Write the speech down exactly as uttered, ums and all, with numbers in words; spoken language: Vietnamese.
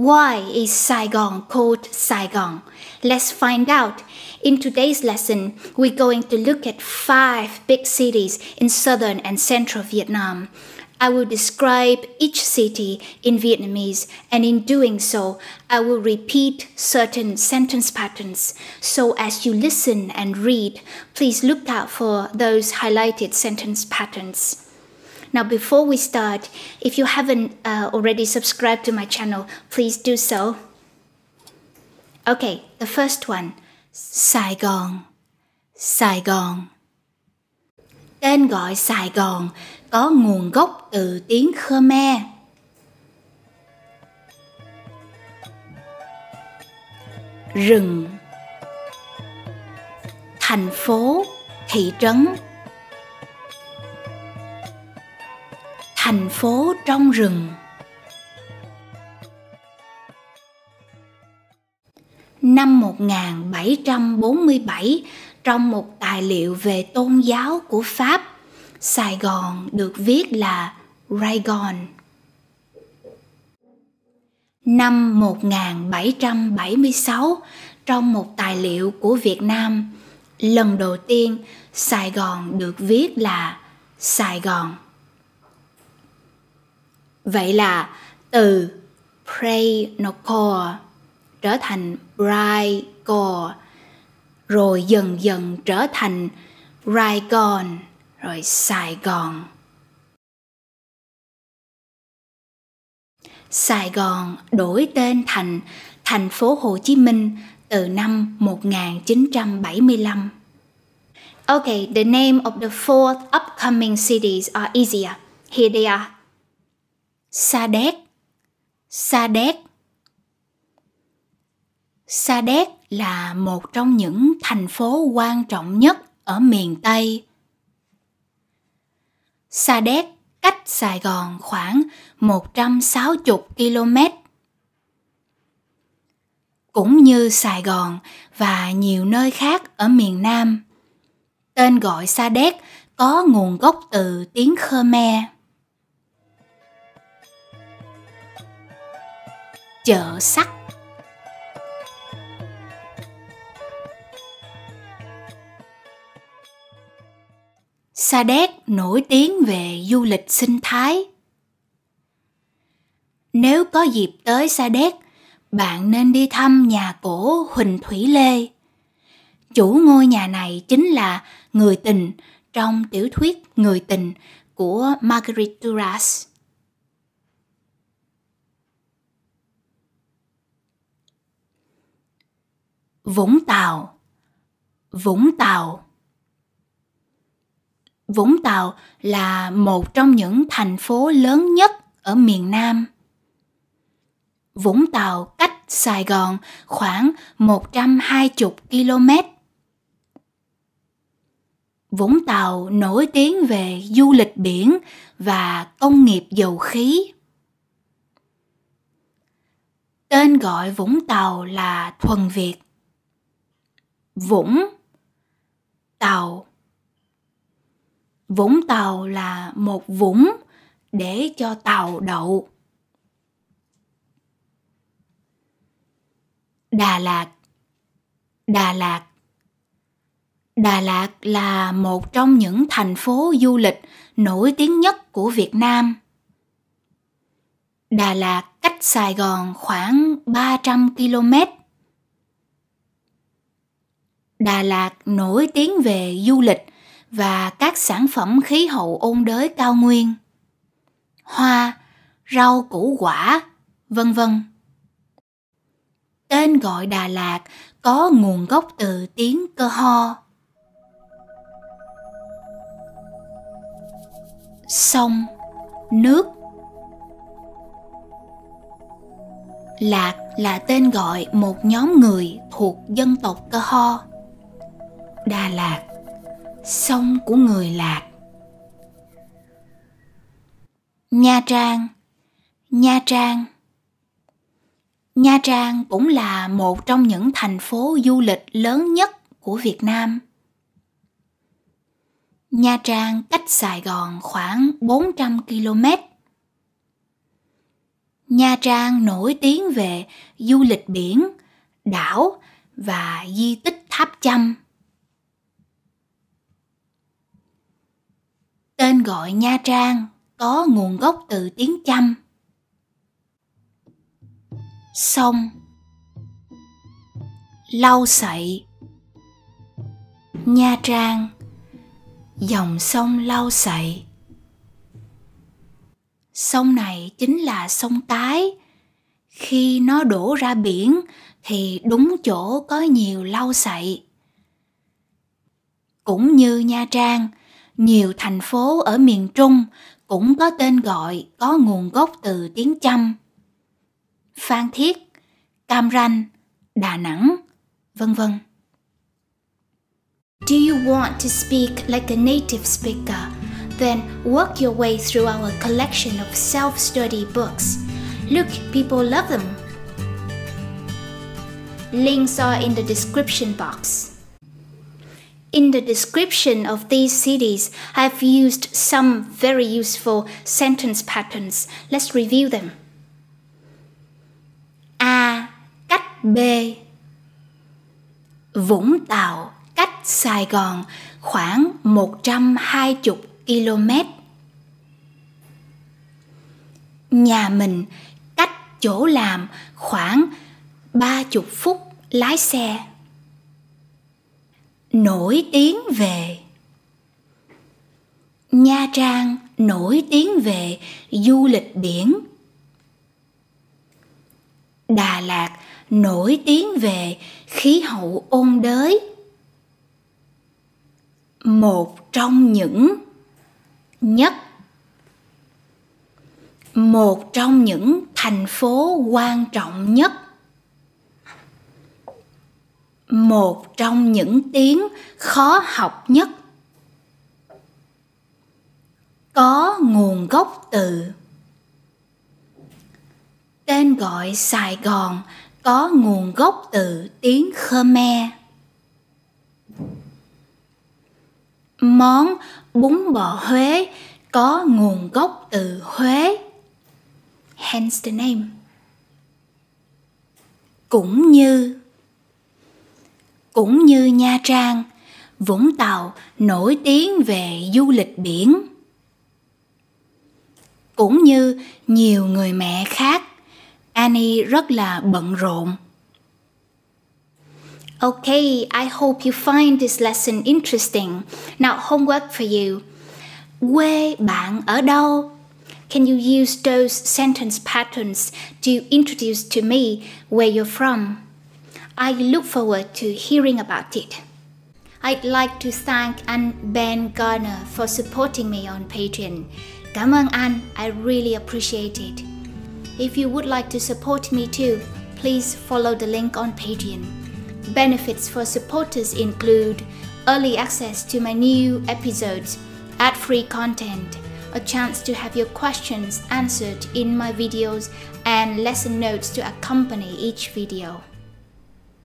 Why is Saigon called Saigon? Let's find out. In today's lesson, we're going to look at five big cities in southern and central Vietnam. I will describe each city in Vietnamese, and in doing so, I will repeat certain sentence patterns. So as you listen and read, please look out for those highlighted sentence patterns. Now, before we start, if you haven't uh, already subscribed to my channel, please do so. Okay, the first one, Saigon. Saigon. Tên gọi Saigon có nguồn gốc từ tiếng Khmer. Rừng. Thành phố, thị trấn. Thành phố trong rừng. Năm một nghìn bảy trăm bốn mươi bảy, trong một tài liệu về tôn giáo của Pháp, Sài Gòn được viết là Raigon. Năm một nghìn bảy trăm bảy mươi sáu, trong một tài liệu của Việt Nam, lần đầu tiên Sài Gòn được viết là Sài Gòn. Vậy là từ Prey Nokor trở thành Prey Nokor, rồi dần dần trở thành Raigon, rồi Sài Gòn. Sài Gòn đổi tên thành Thành phố Hồ Chí Minh từ năm một nghìn chín trăm bảy mươi lăm. Okay, the name of the four upcoming cities are easier. Here they are. Sa Đéc. Sa Đéc. Sa Đéc là một trong những thành phố quan trọng nhất ở miền Tây. Sa Đéc cách Sài Gòn khoảng một trăm sáu mươi ki lô mét. Cũng như Sài Gòn và nhiều nơi khác ở miền Nam, tên gọi Sa Đéc có nguồn gốc từ tiếng Khmer. Chợ sắt. Sa Đéc nổi tiếng về du lịch sinh thái. Nếu có dịp tới Sa Đéc, bạn nên đi thăm nhà cổ Huỳnh Thủy Lê. Chủ ngôi nhà này chính là người tình trong tiểu thuyết Người tình của Marguerite Duras. Vũng Tàu. Vũng Tàu. Vũng Tàu là một trong những thành phố lớn nhất ở miền Nam. Vũng Tàu cách Sài Gòn khoảng một trăm hai mươi ki lô mét. Vũng Tàu nổi tiếng về du lịch biển và công nghiệp dầu khí. Tên gọi Vũng Tàu là thuần Việt. Vũng Tàu. Vũng Tàu là một vũng để cho tàu đậu. Đà Lạt. Đà Lạt. Đà Lạt là một trong những thành phố du lịch nổi tiếng nhất của Việt Nam. Đà Lạt cách Sài Gòn khoảng ba trăm ki lô mét. Đà Lạt nổi tiếng về du lịch và các sản phẩm khí hậu ôn đới cao nguyên, hoa, rau củ quả, vân vân. Tên gọi Đà Lạt có nguồn gốc từ tiếng Cơ Ho. Sông, nước. Lạc là tên gọi một nhóm người thuộc dân tộc Cơ Ho. Đà Lạt, sông của người Lạc. Nha Trang. Nha Trang. Nha Trang cũng là một trong những thành phố du lịch lớn nhất của Việt Nam. Nha Trang cách Sài Gòn khoảng bốn trăm ki lô mét. Nha Trang nổi tiếng về du lịch biển, đảo và di tích Tháp Chăm. Tên gọi Nha Trang có nguồn gốc từ tiếng Chăm. Sông, lau sậy. Nha Trang, dòng sông lau sậy. Sông này chính là sông Cái. Khi nó đổ ra biển thì đúng chỗ có nhiều lau sậy. Cũng như Nha Trang, nhiều thành phố ở miền Trung cũng có tên gọi có nguồn gốc từ tiếng Chăm. Phan Thiết, Cam Ranh, Đà Nẵng, vân vân. Do you want to speak like a native speaker? Then work your way through our collection of self-study books. Look, people love them. Links are in the description box. In the description of these C Ds, I've used some very useful sentence patterns. Let's review them. A cách B. Vũng Tàu cách Sài Gòn khoảng một trăm hai mươi ki lô mét. Nhà mình cách chỗ làm khoảng ba mươi phút lái xe. Nổi tiếng về. Nha Trang nổi tiếng về du lịch biển. Đà Lạt nổi tiếng về khí hậu ôn đới. Một trong những. Nhất. Một trong những thành phố quan trọng nhất. Một trong những tiếng khó học nhất. Có nguồn gốc từ. Tên gọi Sài Gòn có nguồn gốc từ tiếng Khmer. Món bún bò Huế có nguồn gốc từ Huế, hence the name. Cũng như Cũng như Nha Trang, Vũng Tàu nổi tiếng về du lịch biển. Cũng như nhiều người mẹ khác, Annie rất là bận rộn. Okay, I hope you find this lesson interesting. Now, homework for you. Quê bạn ở đâu? Can you use those sentence patterns to introduce to me where you're from? I look forward to hearing about it. I'd like to thank Ann Ben Garner for supporting me on Patreon. Cảm ơn Ann, I really appreciate it. If you would like to support me too, please follow the link on Patreon. Benefits for supporters include early access to my new episodes, ad-free content, a chance to have your questions answered in my videos, and lesson notes to accompany each video.